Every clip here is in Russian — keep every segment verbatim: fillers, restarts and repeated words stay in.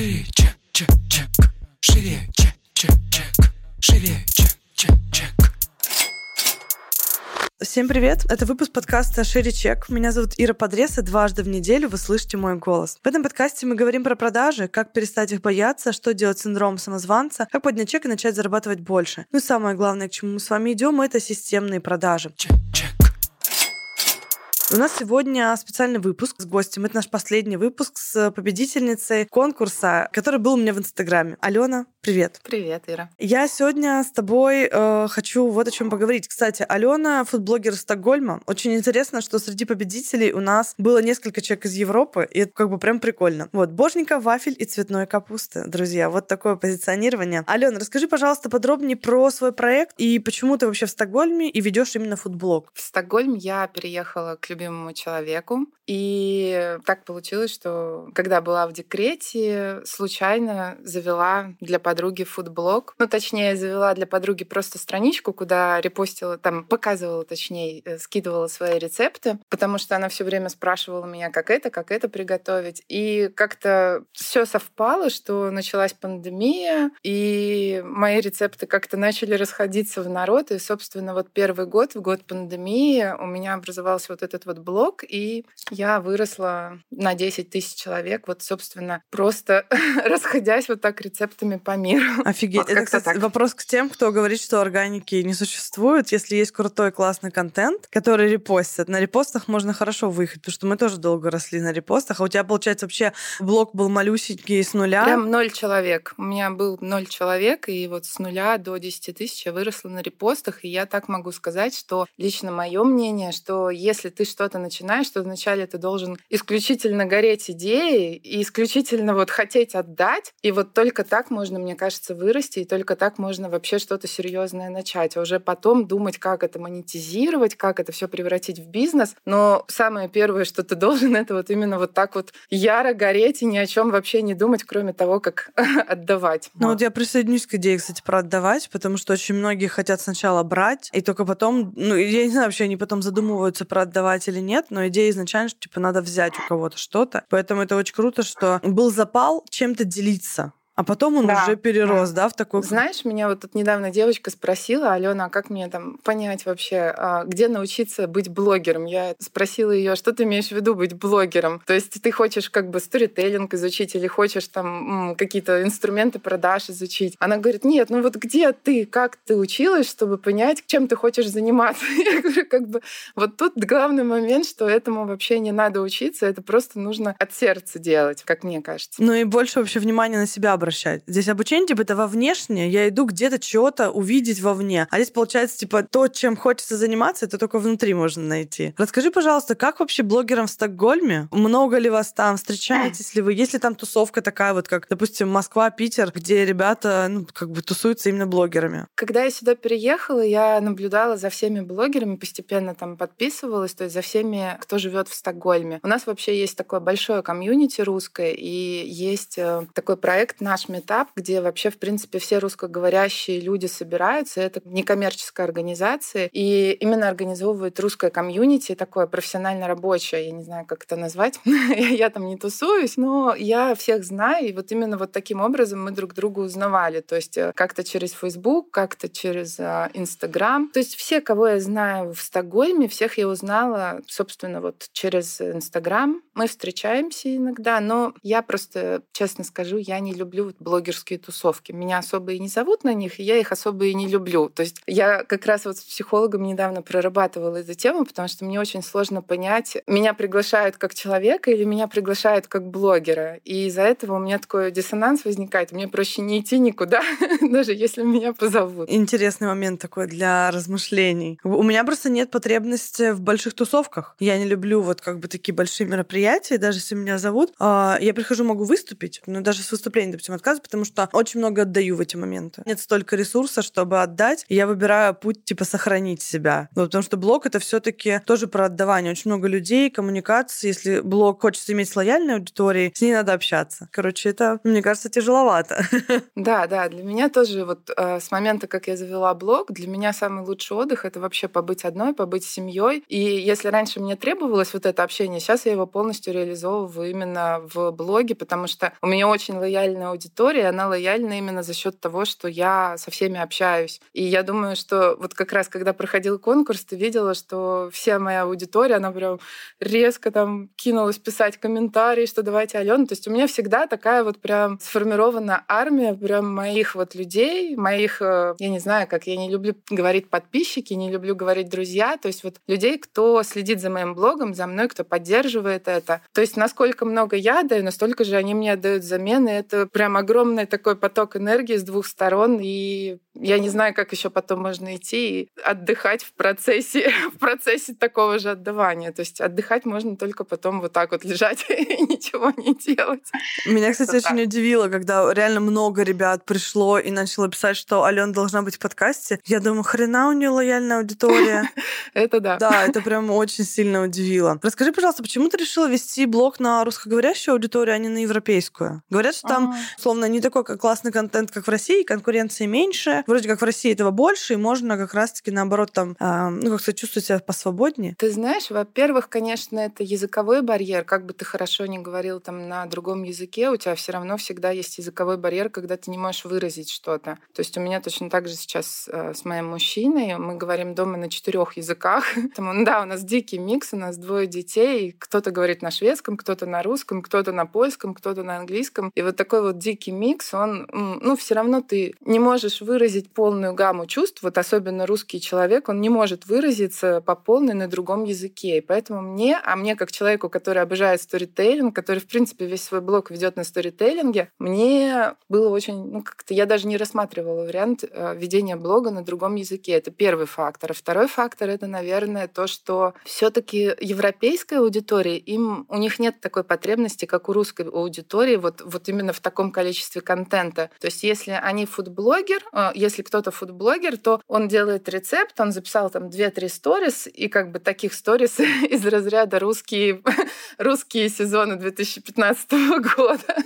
Шире чек, чек, чек. Шире чек, чек, чек. Шире чек, чек, чек. Всем привет! Это выпуск подкаста «Шире чек». Меня зовут Ира Подрез, и дважды в неделю вы слышите мой голос. В этом подкасте мы говорим про продажи, как перестать их бояться, что делать с синдромом самозванца, как поднять чек и начать зарабатывать больше. Ну и самое главное, к чему мы с вами идем, это системные продажи. Чек, чек. У нас сегодня специальный выпуск с гостем. Это наш последний выпуск с победительницей конкурса, который был у меня в Инстаграме. Алена, привет. Привет, Ира. Я сегодня с тобой э, хочу вот о чем поговорить. Кстати, Алена — фудблогер из Стокгольма. Очень интересно, что среди победителей у нас было несколько человек из Европы, и это как бы прям прикольно. Вот, божника, вафель и цветной капусты, друзья. Вот такое позиционирование. Алена, расскажи, пожалуйста, подробнее про свой проект и почему ты вообще в Стокгольме и ведешь именно фудблог. В Стокгольм я переехала к любви любимому человеку. И так получилось, что когда была в декрете, случайно завела для подруги фудблог. Ну, точнее, завела для подруги просто страничку, куда репостила, там, показывала, точнее, скидывала свои рецепты, потому что она все время спрашивала меня, как это, как это приготовить. И как-то все совпало, что началась пандемия, и мои рецепты как-то начали расходиться в народ. И, собственно, вот первый год, в год пандемии, у меня образовался вот этот вот блог, и я выросла на десять тысяч человек, вот, собственно, просто расходясь вот так рецептами по миру. Офигеть. Вот, это, кстати, так. Вопрос к тем, кто говорит, что органики не существует. Если есть крутой, классный контент, который репостят, на репостах можно хорошо выехать, потому что мы тоже долго росли на репостах, а у тебя, получается, вообще блог был малюсенький с нуля. Прям ноль человек. У меня был ноль человек, и вот с нуля до десяти тысяч я выросла на репостах, и я так могу сказать, что лично мое мнение, что если ты что-то начинаешь, то вначале ты должен исключительно гореть идеей и исключительно вот хотеть отдать. И вот только так можно, мне кажется, вырасти, и только так можно вообще что-то серьезное начать. А уже потом думать, как это монетизировать, как это все превратить в бизнес. Но самое первое, что ты должен, это вот именно вот так вот яро гореть и ни о чем вообще не думать, кроме того, как отдавать. Ну вот я присоединюсь к идее, кстати, про отдавать, потому что очень многие хотят сначала брать, и только потом, ну я не знаю, вообще они потом задумываются про отдавать или нет, но идея изначально, что типа надо взять у кого-то что-то. Поэтому это очень круто, что был запал чем-то делиться. А потом он да, уже перерос, да. да, в такой... Знаешь, меня вот тут недавно девочка спросила: Алена, а как мне там понять вообще, где научиться быть блогером? Я спросила ее, что ты имеешь в виду быть блогером? То есть ты хочешь как бы сторителлинг изучить или хочешь там какие-то инструменты продаж изучить? Она говорит: нет, ну вот где ты, как ты училась, чтобы понять, чем ты хочешь заниматься? Я говорю, как бы вот тут главный момент, что этому вообще не надо учиться, это просто нужно от сердца делать, как мне кажется. Ну и больше вообще внимания на себя обращать. Здесь обучение, типа, это во внешнее, я иду где-то чего-то увидеть вовне. А здесь, получается, типа, то, чем хочется заниматься, это только внутри можно найти. Расскажи, пожалуйста, как вообще блогерам в Стокгольме? Много ли вас там? Встречаетесь ли вы? Есть ли там тусовка такая вот, как, допустим, Москва, Питер, где ребята, ну, как бы тусуются именно блогерами? Когда я сюда переехала, я наблюдала за всеми блогерами, постепенно там подписывалась, то есть за всеми, кто живет в Стокгольме. У нас вообще есть такое большое комьюнити русское, и есть такой проект «Наш метап», где вообще, в принципе, все русскоговорящие люди собираются. Это некоммерческая организация, и именно организовывает русское комьюнити, такое профессионально рабочее, я не знаю, как это назвать, я там не тусуюсь, но я всех знаю, и вот именно вот таким образом мы друг друга узнавали, то есть как-то через Фейсбук, как-то через Инстаграм. То есть все, кого я знаю в Стокгольме, всех я узнала, собственно, вот через Инстаграм. Мы встречаемся иногда, но я просто, честно скажу, я не люблю блогерские тусовки. Меня особо и не зовут на них, и я их особо и не люблю. То есть я как раз вот с психологом недавно прорабатывала эту тему, потому что мне очень сложно понять, меня приглашают как человека или меня приглашают как блогера. И из-за этого у меня такой диссонанс возникает. Мне проще не идти никуда, даже если меня позовут. Интересный момент такой для размышлений. У меня просто нет потребности в больших тусовках. Я не люблю вот как бы такие большие мероприятия, даже если меня зовут. Я прихожу, могу выступить, но даже с выступлением, допустим, этим отказываюсь, потому что очень много отдаю в эти моменты. Нет столько ресурса, чтобы отдать. И я выбираю путь, типа, сохранить себя. Вот, потому что блог — это все-таки тоже про отдавание. Очень много людей, коммуникации. Если блог хочется иметь с лояльной аудиторией, с ней надо общаться. Короче, это, мне кажется, тяжеловато. Да, да, для меня тоже вот э, с момента, как я завела блог, для меня самый лучший отдых — это вообще побыть одной, побыть с семьей. И если раньше мне требовалось вот это общение, сейчас я его полностью реализовываю именно в блоге, потому что у меня очень лояльная аудитория, она лояльна именно за счет того, что я со всеми общаюсь. И я думаю, что вот как раз когда проходил конкурс, ты видела, что вся моя аудитория, она прям резко там кинулась писать комментарии, что давайте Алену. То есть у меня всегда такая вот прям сформирована армия прям моих вот людей, моих, я не знаю, как я не люблю говорить подписчики, не люблю говорить друзья, то есть вот людей, кто следит за моим блогом, за мной, кто поддерживает это. То есть насколько много я даю, настолько же они мне отдают взамен, и это прям огромный такой поток энергии с двух сторон, и я не знаю, как еще потом можно идти и отдыхать в процессе, в процессе такого же отдавания. То есть отдыхать можно только потом вот так вот лежать и ничего не делать. Меня, кстати, очень удивило, когда реально много ребят пришло и начало писать, что Алена должна быть в подкасте. Я думаю, хрена у нее лояльная аудитория. Это да. Да, это прям очень сильно удивило. Расскажи, пожалуйста, почему ты решила вести блог на русскоговорящую аудиторию, а не на европейскую? Говорят, что там, словно, не такой классный контент, как в России, конкуренции меньше. Вроде как в России этого больше, и можно как раз-таки наоборот там, э, ну, как-то чувствовать себя посвободнее. Ты знаешь, во-первых, конечно, это языковой барьер. Как бы ты хорошо ни говорил там на другом языке, у тебя все равно всегда есть языковой барьер, когда ты не можешь выразить что-то. То есть у меня точно так же сейчас э, с моим мужчиной, мы говорим дома на четырех языках. Поэтому, да, у нас дикий микс, у нас двое детей, кто-то говорит на шведском, кто-то на русском, кто-то на польском, кто-то на английском. И вот такой вот дикий микс, он, ну, все равно ты не можешь выразить полную гамму чувств, вот особенно русский человек, он не может выразиться по полной на другом языке. И поэтому мне, а мне как человеку, который обожает сторителлинг, который, в принципе, весь свой блог ведет на сторителлинге, мне было очень, ну как-то я даже не рассматривала вариант ведения блога на другом языке. Это первый фактор. А второй фактор — это, наверное, то, что все-таки европейская аудитория, им, у них нет такой потребности, как у русской аудитории, вот, вот именно в таком количестве контента. То есть если они фудблогер, если кто-то фудблогер, то он делает рецепт, он записал там две-три сторис, и как бы таких сторис из разряда русские, русские сезоны две тысячи пятнадцатого года.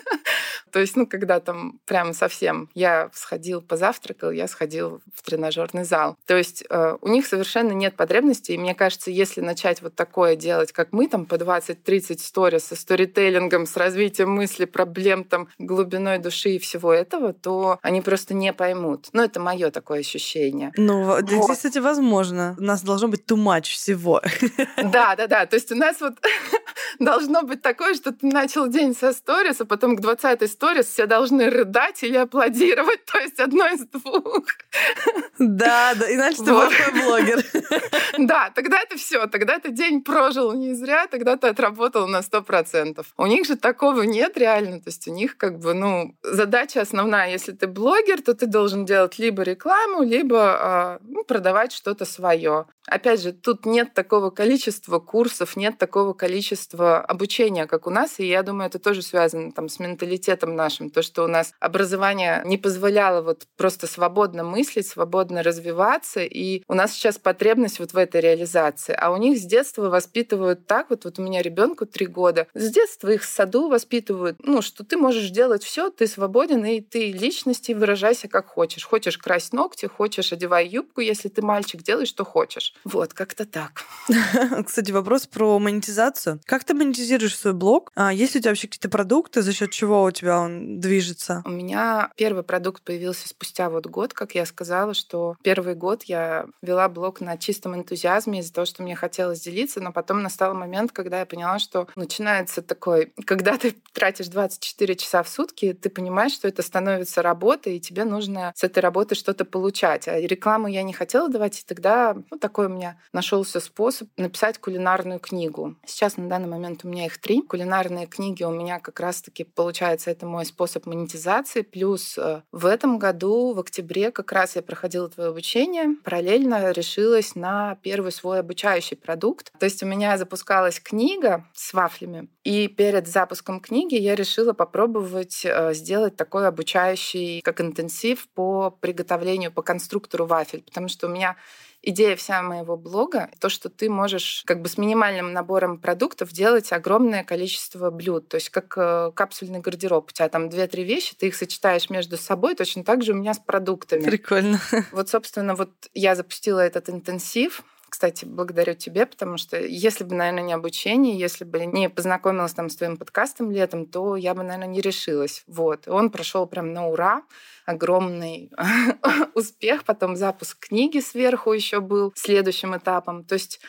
То есть, ну, когда там прям совсем я сходил, позавтракал, я сходил в тренажерный зал. То есть э, у них совершенно нет потребности, и мне кажется, если начать вот такое делать, как мы, там, по двадцать-тридцать сторис со сторителлингом, с развитием мысли, проблем, там, глубиной души и всего этого, то они просто не поймут. Ну, это мое такое ощущение. Ну, вот. Здесь, кстати, возможно. У нас должно быть too much всего. Да, да, да. То есть у нас вот должно быть такое, что ты начал день со сторис, а потом к двадцатой сторис все должны рыдать или аплодировать. То есть одно из двух. Да, да, иначе вот. Ты плохой блогер. Да, тогда это все, тогда ты день прожил не зря, тогда ты отработал на сто процентов. У них же такого нет реально. То есть у них как бы, ну, задача основная. Если ты блогер, то ты должен делать либо рекламу, либо ну, продавать что-то свое. Опять же, тут нет такого количества курсов, нет такого количества обучения, как у нас, и я думаю, это тоже связано там, с менталитетом нашим, то, что у нас образование не позволяло вот просто свободно мыслить, свободно развиваться, и у нас сейчас потребность вот в этой реализации. А у них с детства воспитывают так, вот, вот у меня ребенку три года, с детства их в саду воспитывают, ну, что ты можешь делать все, ты свободен, и ты личность, и выражайся как хочешь. Хочешь красть ногти, хочешь одевай юбку, если ты мальчик, делай, что хочешь. Вот, как-то так. Кстати, вопрос про монетизацию. Как ты монетизируешь свой блог? А есть ли у тебя вообще какие-то продукты, за счет чего у тебя он движется? У меня первый продукт появился спустя вот год, как я сказала, что первый год я вела блог на чистом энтузиазме из-за того, что мне хотелось делиться, но потом настал момент, когда я поняла, что начинается такой, когда ты тратишь двадцать четыре часа в сутки, ты понимаешь, что это становится работой, и тебе нужно с этой работы что-то получать. А рекламу я не хотела давать, и тогда ну, такой у меня нашелся способ написать кулинарную книгу. Сейчас на данный момент у меня их три. Кулинарные книги у меня как раз-таки, получается, это это мой способ монетизации. Плюс в этом году, в октябре, как раз я проходила твое обучение, параллельно решилась на первый свой обучающий продукт. То есть у меня запускалась книга с вафлями, и перед запуском книги я решила попробовать сделать такой обучающий, как интенсив по приготовлению, по конструктору вафель, потому что у меня... Идея вся моего блога — то, что ты можешь как бы с минимальным набором продуктов делать огромное количество блюд. То есть как капсульный гардероб. У тебя там две-три вещи, ты их сочетаешь между собой. Точно так же у меня с продуктами. Прикольно. Вот, собственно, вот я запустила этот интенсив. Кстати, благодарю тебе, потому что если бы, наверное, не обучение, если бы не познакомилась там с твоим подкастом летом, то я бы, наверное, не решилась. Вот. Он прошел прям на ура. Огромный успех. Потом запуск книги сверху еще был следующим этапом. То есть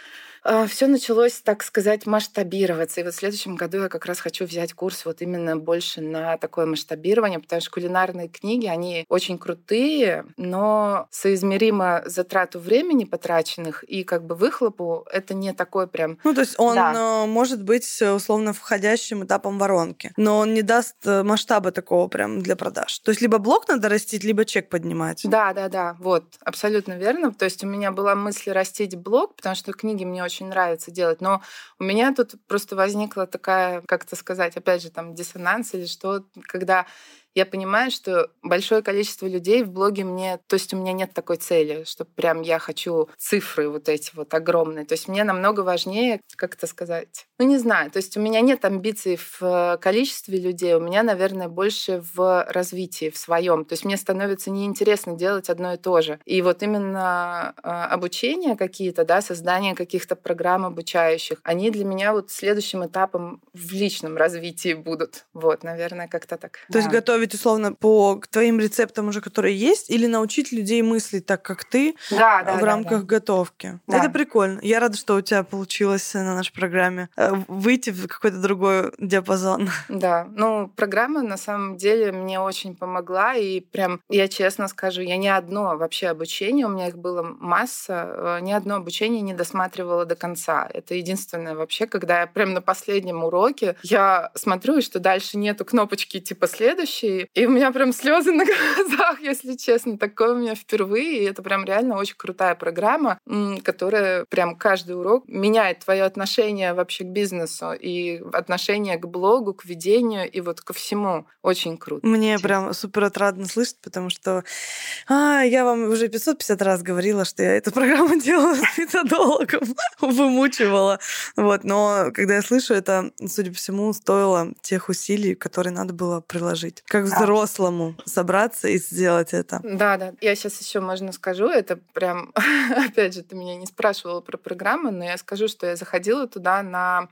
все началось, так сказать, масштабироваться. И вот в следующем году я как раз хочу взять курс вот именно больше на такое масштабирование, потому что кулинарные книги, они очень крутые, но соизмеримо затрату времени потраченных и как бы выхлопу это не такой прям... Ну, то есть он да. может быть условно входящим этапом воронки, но он не даст масштаба такого прям для продаж. То есть либо блог надо растить, либо чек поднимать. Да-да-да, вот, абсолютно верно. То есть у меня была мысль растить блог, потому что книги мне очень очень нравится делать, но у меня тут просто возникла такая, как-то сказать, опять же, там, диссонанс или что, когда я понимаю, что большое количество людей в блоге мне... То есть у меня нет такой цели, что прям я хочу цифры вот эти вот огромные. То есть мне намного важнее, как это сказать... Ну, не знаю. То есть у меня нет амбиций в количестве людей. У меня, наверное, больше в развитии, в своем. То есть мне становится неинтересно делать одно и то же. И вот именно обучение какие-то, да, создание каких-то программ обучающих, они для меня вот следующим этапом в личном развитии будут. Вот, наверное, как-то так. То есть да. готовить условно по твоим рецептам уже, которые есть, или научить людей мыслить так, как ты, да, в да, рамках да. готовки. Да. Это прикольно. Я рада, что у тебя получилось на нашей программе выйти в какой-то другой диапазон. Да. Ну, программа на самом деле мне очень помогла, и прям, я честно скажу, я ни одно вообще обучение, у меня их было масса, ни одно обучение не досматривала до конца. Это единственное вообще, когда я прям на последнем уроке, я смотрю, что дальше нету кнопочки типа «следующий», и у меня прям слезы на глазах, если честно. Такое у меня впервые. И это прям реально очень крутая программа, которая прям каждый урок меняет твое отношение вообще к бизнесу и отношение к блогу, к ведению и вот ко всему. Очень круто. Мне честно. Прям супер отрадно слышать, потому что а, я вам уже пятьсот пятьдесят раз говорила, что я эту программу делала с методологом, вымучивала. Вот. Но когда я слышу это, судя по всему, стоило тех усилий, которые надо было приложить. Как взрослому собраться и сделать это. Да, да. Я сейчас еще, можно, скажу, это прям, опять же, ты меня не спрашивала про программу, но я скажу, что я заходила туда на...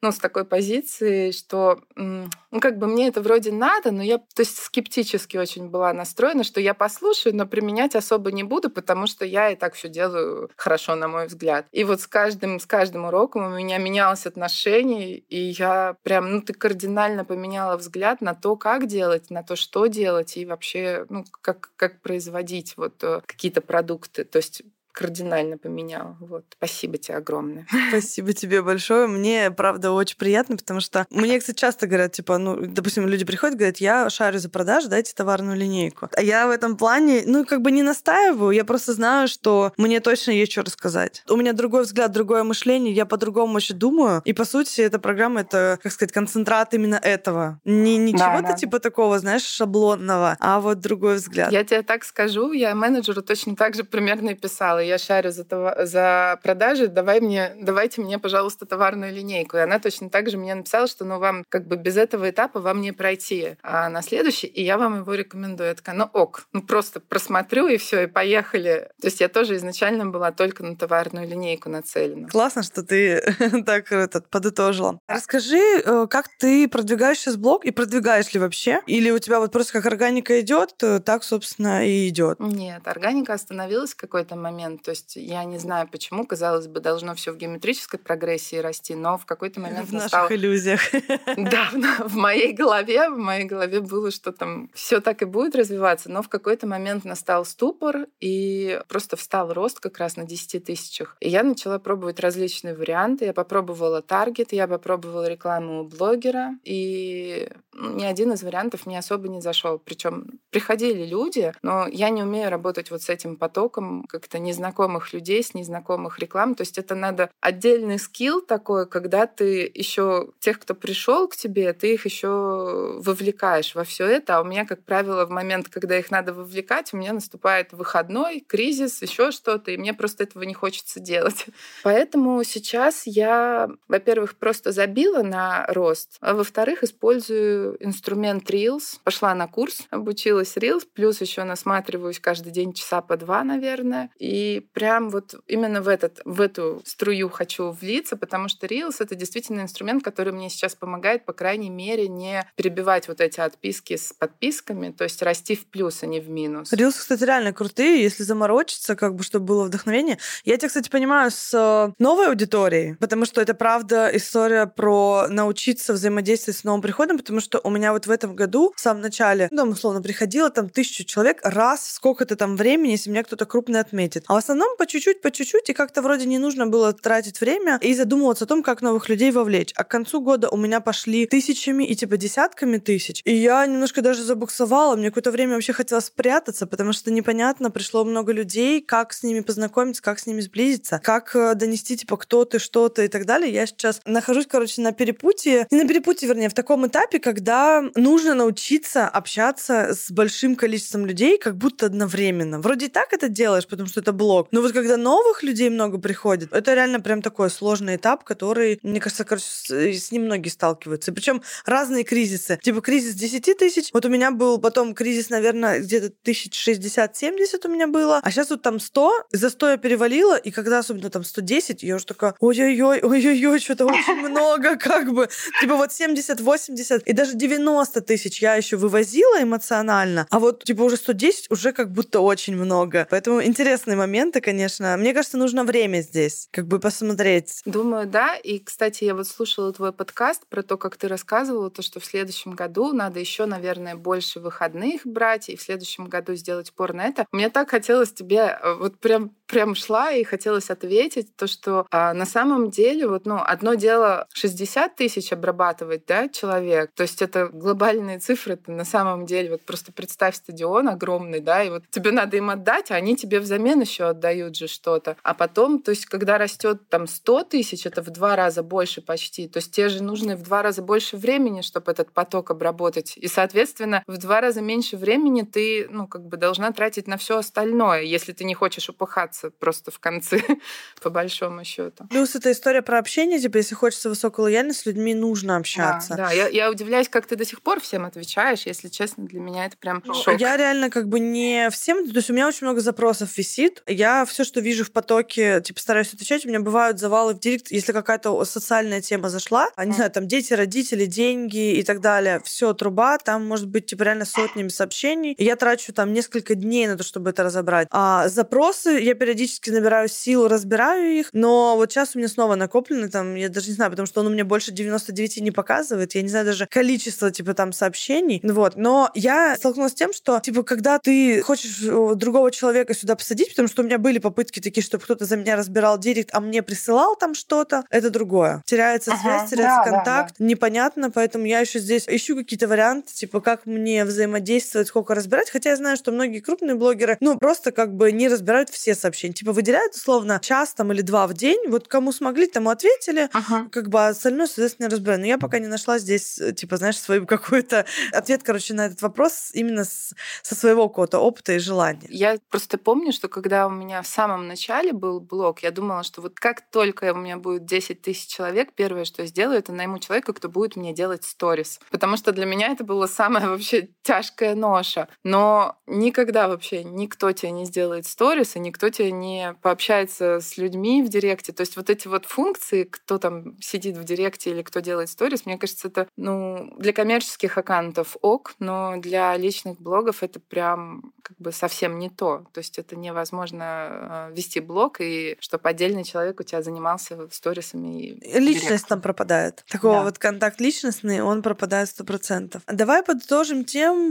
ну, с такой позиции, что, ну, как бы мне это вроде надо, но я, то есть, скептически очень была настроена, что я послушаю, но применять особо не буду, потому что я и так все делаю хорошо, на мой взгляд. И вот с каждым, с каждым уроком у меня менялось отношение, и я прям, ну, ты кардинально поменяла взгляд на то, как делать, на то, что делать, и вообще, ну, как, как производить вот какие-то продукты. То есть кардинально поменяла. Вот. Спасибо тебе огромное. Спасибо тебе большое. Мне, правда, очень приятно, потому что мне, кстати, часто говорят, типа, ну, допустим, люди приходят, говорят, я шарю за продажи, дайте товарную линейку. А я в этом плане, ну, как бы не настаиваю, я просто знаю, что мне точно есть что рассказать. У меня другой взгляд, другое мышление, я по-другому еще думаю, и, по сути, эта программа, это, как сказать, концентрат именно этого. Не, не да, чего-то да. типа такого, знаешь, шаблонного, а вот другой взгляд. Я тебе так скажу, я менеджеру точно так же примерно и писала. Я шарю за, товар, за продажи, давай мне, давайте мне, пожалуйста, товарную линейку. И она точно так же мне написала, что ну вам как бы без этого этапа вам не пройти, а на следующий, и я вам его рекомендую. Я такая, ну ок, ну просто просмотрю, и все, и поехали. То есть я тоже изначально была только на товарную линейку нацелена. Классно, что ты так подытожила. Расскажи, как ты продвигаешь сейчас блог, и продвигаешь ли вообще? Или у тебя вот просто как органика идет, так, собственно, и идет? Нет, органика остановилась в какой-то момент. То есть я не знаю, почему, казалось бы, должно все в геометрической прогрессии расти, но в какой-то момент... В настал... наших иллюзиях. Да, в моей голове, в моей голове было, что там все так и будет развиваться, но в какой-то момент настал ступор, и просто встал рост как раз на десяти тысячах. И я начала пробовать различные варианты. Я попробовала таргет, я попробовала рекламу у блогера, и ни один из вариантов мне особо не зашел. Причем приходили люди, но я не умею работать вот с этим потоком как-то незнакомых людей, с незнакомых реклам. То есть это надо отдельный скилл такой, когда ты еще тех, кто пришел к тебе, ты их еще вовлекаешь во все это. А у меня, как правило, в момент, когда их надо вовлекать, у меня наступает выходной, кризис, еще что-то, и мне просто этого не хочется делать. Поэтому сейчас я, во-первых, просто забила на рост, а во-вторых, использую инструмент Reels. Пошла на курс, обучилась Reels, плюс еще насматриваюсь каждый день часа по два, наверное. И прям вот именно в, этот, в эту струю хочу влиться, потому что Reels — это действительно инструмент, который мне сейчас помогает, по крайней мере, не перебивать вот эти отписки с подписками, то есть расти в плюс, а не в минус. Reels, кстати, реально крутые, если заморочиться, как бы, чтобы было вдохновение. Я тебя, кстати, понимаю с новой аудиторией, потому что это, правда, история про научиться взаимодействовать с новым приходом, потому что у меня вот в этом году, в самом начале, ну, условно, приходило там тысячу человек раз в сколько-то там времени, если меня кто-то крупный отметит. А в основном по чуть-чуть, по чуть-чуть, и как-то вроде не нужно было тратить время и задумываться о том, как новых людей вовлечь. А к концу года у меня пошли тысячами и типа десятками тысяч. И я немножко даже забуксовала, мне какое-то время вообще хотелось спрятаться, потому что непонятно, пришло много людей, как с ними познакомиться, как с ними сблизиться, как донести, типа, кто ты, что ты и так далее. Я сейчас нахожусь, короче, на перепутье, не на перепутье, вернее, в таком этапе, как когда нужно научиться общаться с большим количеством людей как будто одновременно. Вроде и так это делаешь, потому что это блог. Но вот когда новых людей много приходит, это реально прям такой сложный этап, который, мне кажется, короче, с ним многие сталкиваются. Причем разные кризисы. Типа кризис десять тысяч. Вот у меня был потом кризис, наверное, где-то тысяч шестьдесят-семьдесят у меня было. А сейчас вот там сто. За сто я перевалила. И когда особенно там сто десять, я уже такая, ой-ой-ой, ой-ой-ой, что-то очень много как бы. Типа вот семьдесят-восемьдесят. И даже девяносто тысяч я еще вывозила эмоционально, а вот типа уже сто десять уже как будто очень много. Поэтому интересные моменты, конечно. Мне кажется, нужно время здесь, как бы посмотреть. Думаю, да. И, кстати, я вот слушала твой подкаст про то, как ты рассказывала, то, что в следующем году надо еще, наверное, больше выходных брать, и в следующем году сделать упор на это. Мне так хотелось тебе вот прям прям шла и хотелось ответить то, что а, на самом деле вот, ну, одно дело шестьдесят тысяч обрабатывать, да, человек, то есть это глобальные цифры, это на самом деле вот просто представь стадион огромный, да, и вот тебе надо им отдать, а они тебе взамен еще отдают же что-то. А потом, то есть когда растет там сто тысяч, это в два раза больше почти, то есть те же нужны в два раза больше времени, чтобы этот поток обработать, и, соответственно, в два раза меньше времени ты, ну, как бы должна тратить на все остальное, если ты не хочешь упахаться просто в конце, по большому счету. Плюс эта история про общение, типа, если хочется высокой лояльности, с людьми нужно общаться. Да, да. Я, я удивляюсь, как ты до сих пор всем отвечаешь, если честно, для меня это прям шок. Я реально как бы не всем, то есть у меня очень много запросов висит, я все, что вижу в потоке, типа, стараюсь отвечать, у меня бывают завалы в директ, если какая-то социальная тема зашла, а, не знаю, там дети, родители, деньги и так далее, все труба, там может быть, типа, реально сотнями сообщений, я трачу там несколько дней на то, чтобы это разобрать. А запросы, я перед периодически набираю сил, разбираю их, но вот сейчас у меня снова накоплено, там, я даже не знаю, потому что он у меня больше девяносто девять не показывает, я не знаю даже количество, типа, там, сообщений, вот, но я столкнулась с тем, что, типа, когда ты хочешь другого человека сюда посадить, потому что у меня были попытки такие, чтобы кто-то за меня разбирал директ, а мне присылал там что-то, это другое. Теряется ага, связь, теряется да, контакт, да, да. непонятно, поэтому я еще здесь ищу какие-то варианты, типа, как мне взаимодействовать, сколько разбирать, хотя я знаю, что многие крупные блогеры, ну, просто, как бы, не разбирают все сообщения, типа выделяют, условно, час там, или два в день, вот кому смогли, тому ответили, ага. как бы остальное, соответственно, разбираю. Но я пока не нашла здесь, типа, знаешь, свой какой-то ответ, короче, на этот вопрос именно с, со своего какого-то опыта и желания. Я просто помню, что когда у меня в самом начале был блог, я думала, что вот как только у меня будет десять тысяч человек, первое, что я сделаю, это найму человека, кто будет мне делать сторис. Потому что для меня это была самая вообще тяжкая ноша. Но никогда вообще никто тебе не сделает сторис, и никто тебе не пообщается с людьми в директе. То есть вот эти вот функции, кто там сидит в директе или кто делает сторис, мне кажется, это, ну, для коммерческих аккаунтов ок, но для личных блогов это прям как бы совсем не то. То есть это невозможно вести блог, и чтобы отдельный человек у тебя занимался сторисами. И личность там пропадает. Такого да. вот контакт личностный, он пропадает сто процентов. Давай подытожим тем,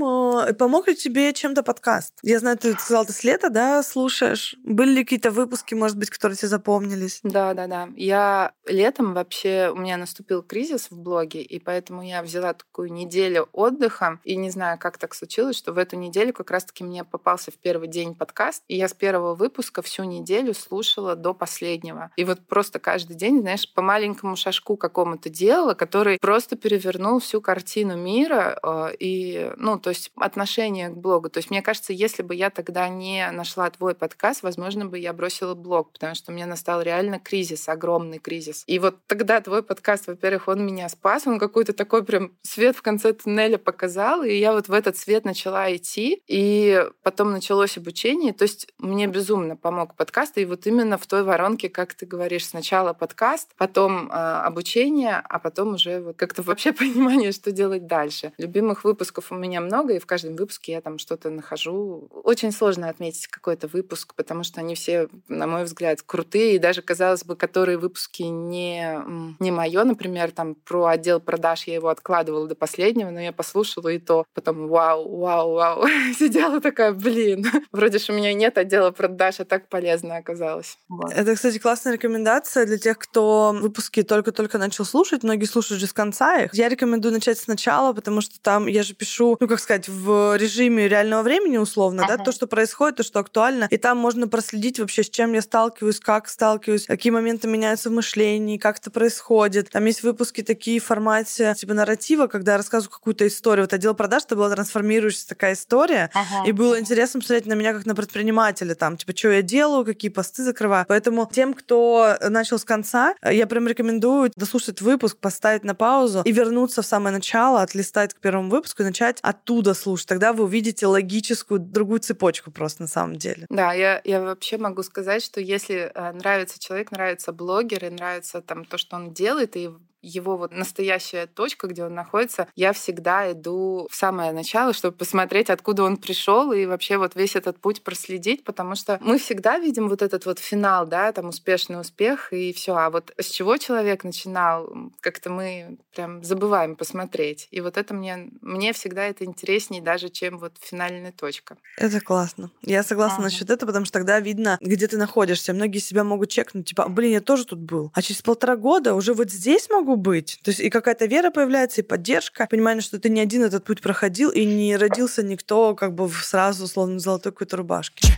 помог ли тебе чем-то подкаст? Я знаю, ты сказала, ты с лета, да, слушаешь? Были ли какие-то выпуски, может быть, которые тебе запомнились? Да, да, да. Я летом вообще, у меня наступил кризис в блоге, и поэтому я взяла такую неделю отдыха, и не знаю, как так случилось, что в эту неделю как раз-таки мне попался в первый день подкаст, и я с первого выпуска всю неделю слушала до последнего. И вот просто каждый день, знаешь, по маленькому шажку какому-то делала, который просто перевернул всю картину мира и, ну, то есть отношение к блогу. То есть мне кажется, если бы я тогда не нашла твой подкаст, возможно, бы я бросила блог, потому что у меня настал реально кризис, огромный кризис. И вот тогда твой подкаст, во-первых, он меня спас, он какой-то такой прям свет в конце туннеля показал, и я вот в этот свет начала идти, и потом началось обучение, то есть мне безумно помог подкаст, и вот именно в той воронке, как ты говоришь, сначала подкаст, потом э, обучение, а потом уже вот как-то вообще понимание, что делать дальше. Любимых выпусков у меня много, и в каждом выпуске я там что-то нахожу. Очень сложно отметить какой-то выпуск, потому что они все, на мой взгляд, крутые, и даже, казалось бы, которые выпуски не, не моё, например, там про отдел продаж я его откладывала до последнего, но я послушала и то, потом вау, вау, вау, сидела такая, блин, вроде же у меня нет отдела продаж, а так полезно оказалось. Вот. Это, кстати, классная рекомендация для тех, кто выпуски только-только начал слушать, многие слушают же с конца их. Я рекомендую начать сначала, потому что там я же пишу, ну, как сказать, в режиме реального времени условно, ага. да, то, что происходит, то, что актуально, и там можно проследить вообще, с чем я сталкиваюсь, как сталкиваюсь, какие моменты меняются в мышлении, как это происходит. Там есть выпуски такие в формате типа нарратива, когда я рассказываю какую-то историю. Вот отдел продаж, это была трансформирующаяся такая история, ага. и было интересно посмотреть на меня как на предпринимателя, там, типа, что я делаю, какие посты закрываю. Поэтому тем, кто начал с конца, я прям рекомендую дослушать выпуск, поставить на паузу и вернуться в самое начало, отлистать к первому выпуску и начать оттуда слушать. Тогда вы увидите логическую другую цепочку просто на самом деле. Да, я, я вообще могу сказать, что если нравится человек, нравится блогер и нравится там то, что он делает, и его вот настоящая точка, где он находится, я всегда иду в самое начало, чтобы посмотреть, откуда он пришел и вообще вот весь этот путь проследить, потому что мы всегда видим вот этот вот финал, да, там успешный успех и все, а вот с чего человек начинал, как-то мы прям забываем посмотреть. И вот это мне, мне всегда это интереснее даже, чем вот финальная точка. Это классно. Я согласна ага. насчет этого, потому что тогда видно, где ты находишься. Многие себя могут чекнуть, типа, блин, я тоже тут был. А через полтора года уже вот здесь могу быть. То есть и какая-то вера появляется, и поддержка, понимание, что ты не один этот путь проходил, и не родился никто как бы сразу, условно, в золотой какой-то рубашке.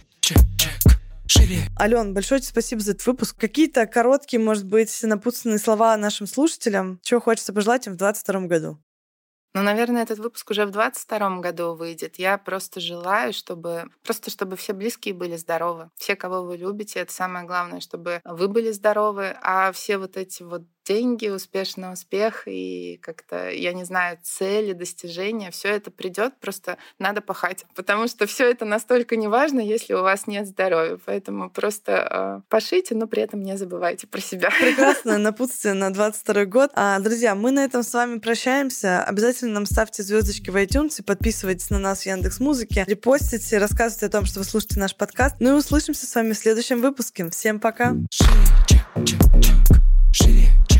Шире. Алён, большое тебе спасибо за этот выпуск. Какие-то короткие, может быть, напутственные слова нашим слушателям, чего хочется пожелать им в двадцать втором году? Ну, наверное, этот выпуск уже в двадцать втором году выйдет. Я просто желаю, чтобы... Просто чтобы все близкие были здоровы. Все, кого вы любите, это самое главное, чтобы вы были здоровы, а все вот эти вот деньги, успешный успех и как-то, я не знаю, цели, достижения, все это придет, просто надо пахать, потому что все это настолько неважно, если у вас нет здоровья, поэтому просто э, пашите, но при этом не забывайте про себя. Прекрасное напутствие на двадцать второй год. А, друзья, мы на этом с вами прощаемся. Обязательно нам ставьте звездочки в iTunes, подписывайтесь на нас в Яндекс.Музыке, репостите, рассказывайте о том, что вы слушаете наш подкаст. Ну и услышимся с вами в следующем выпуске. Всем пока! Шире чек, чек, чек, шире чек,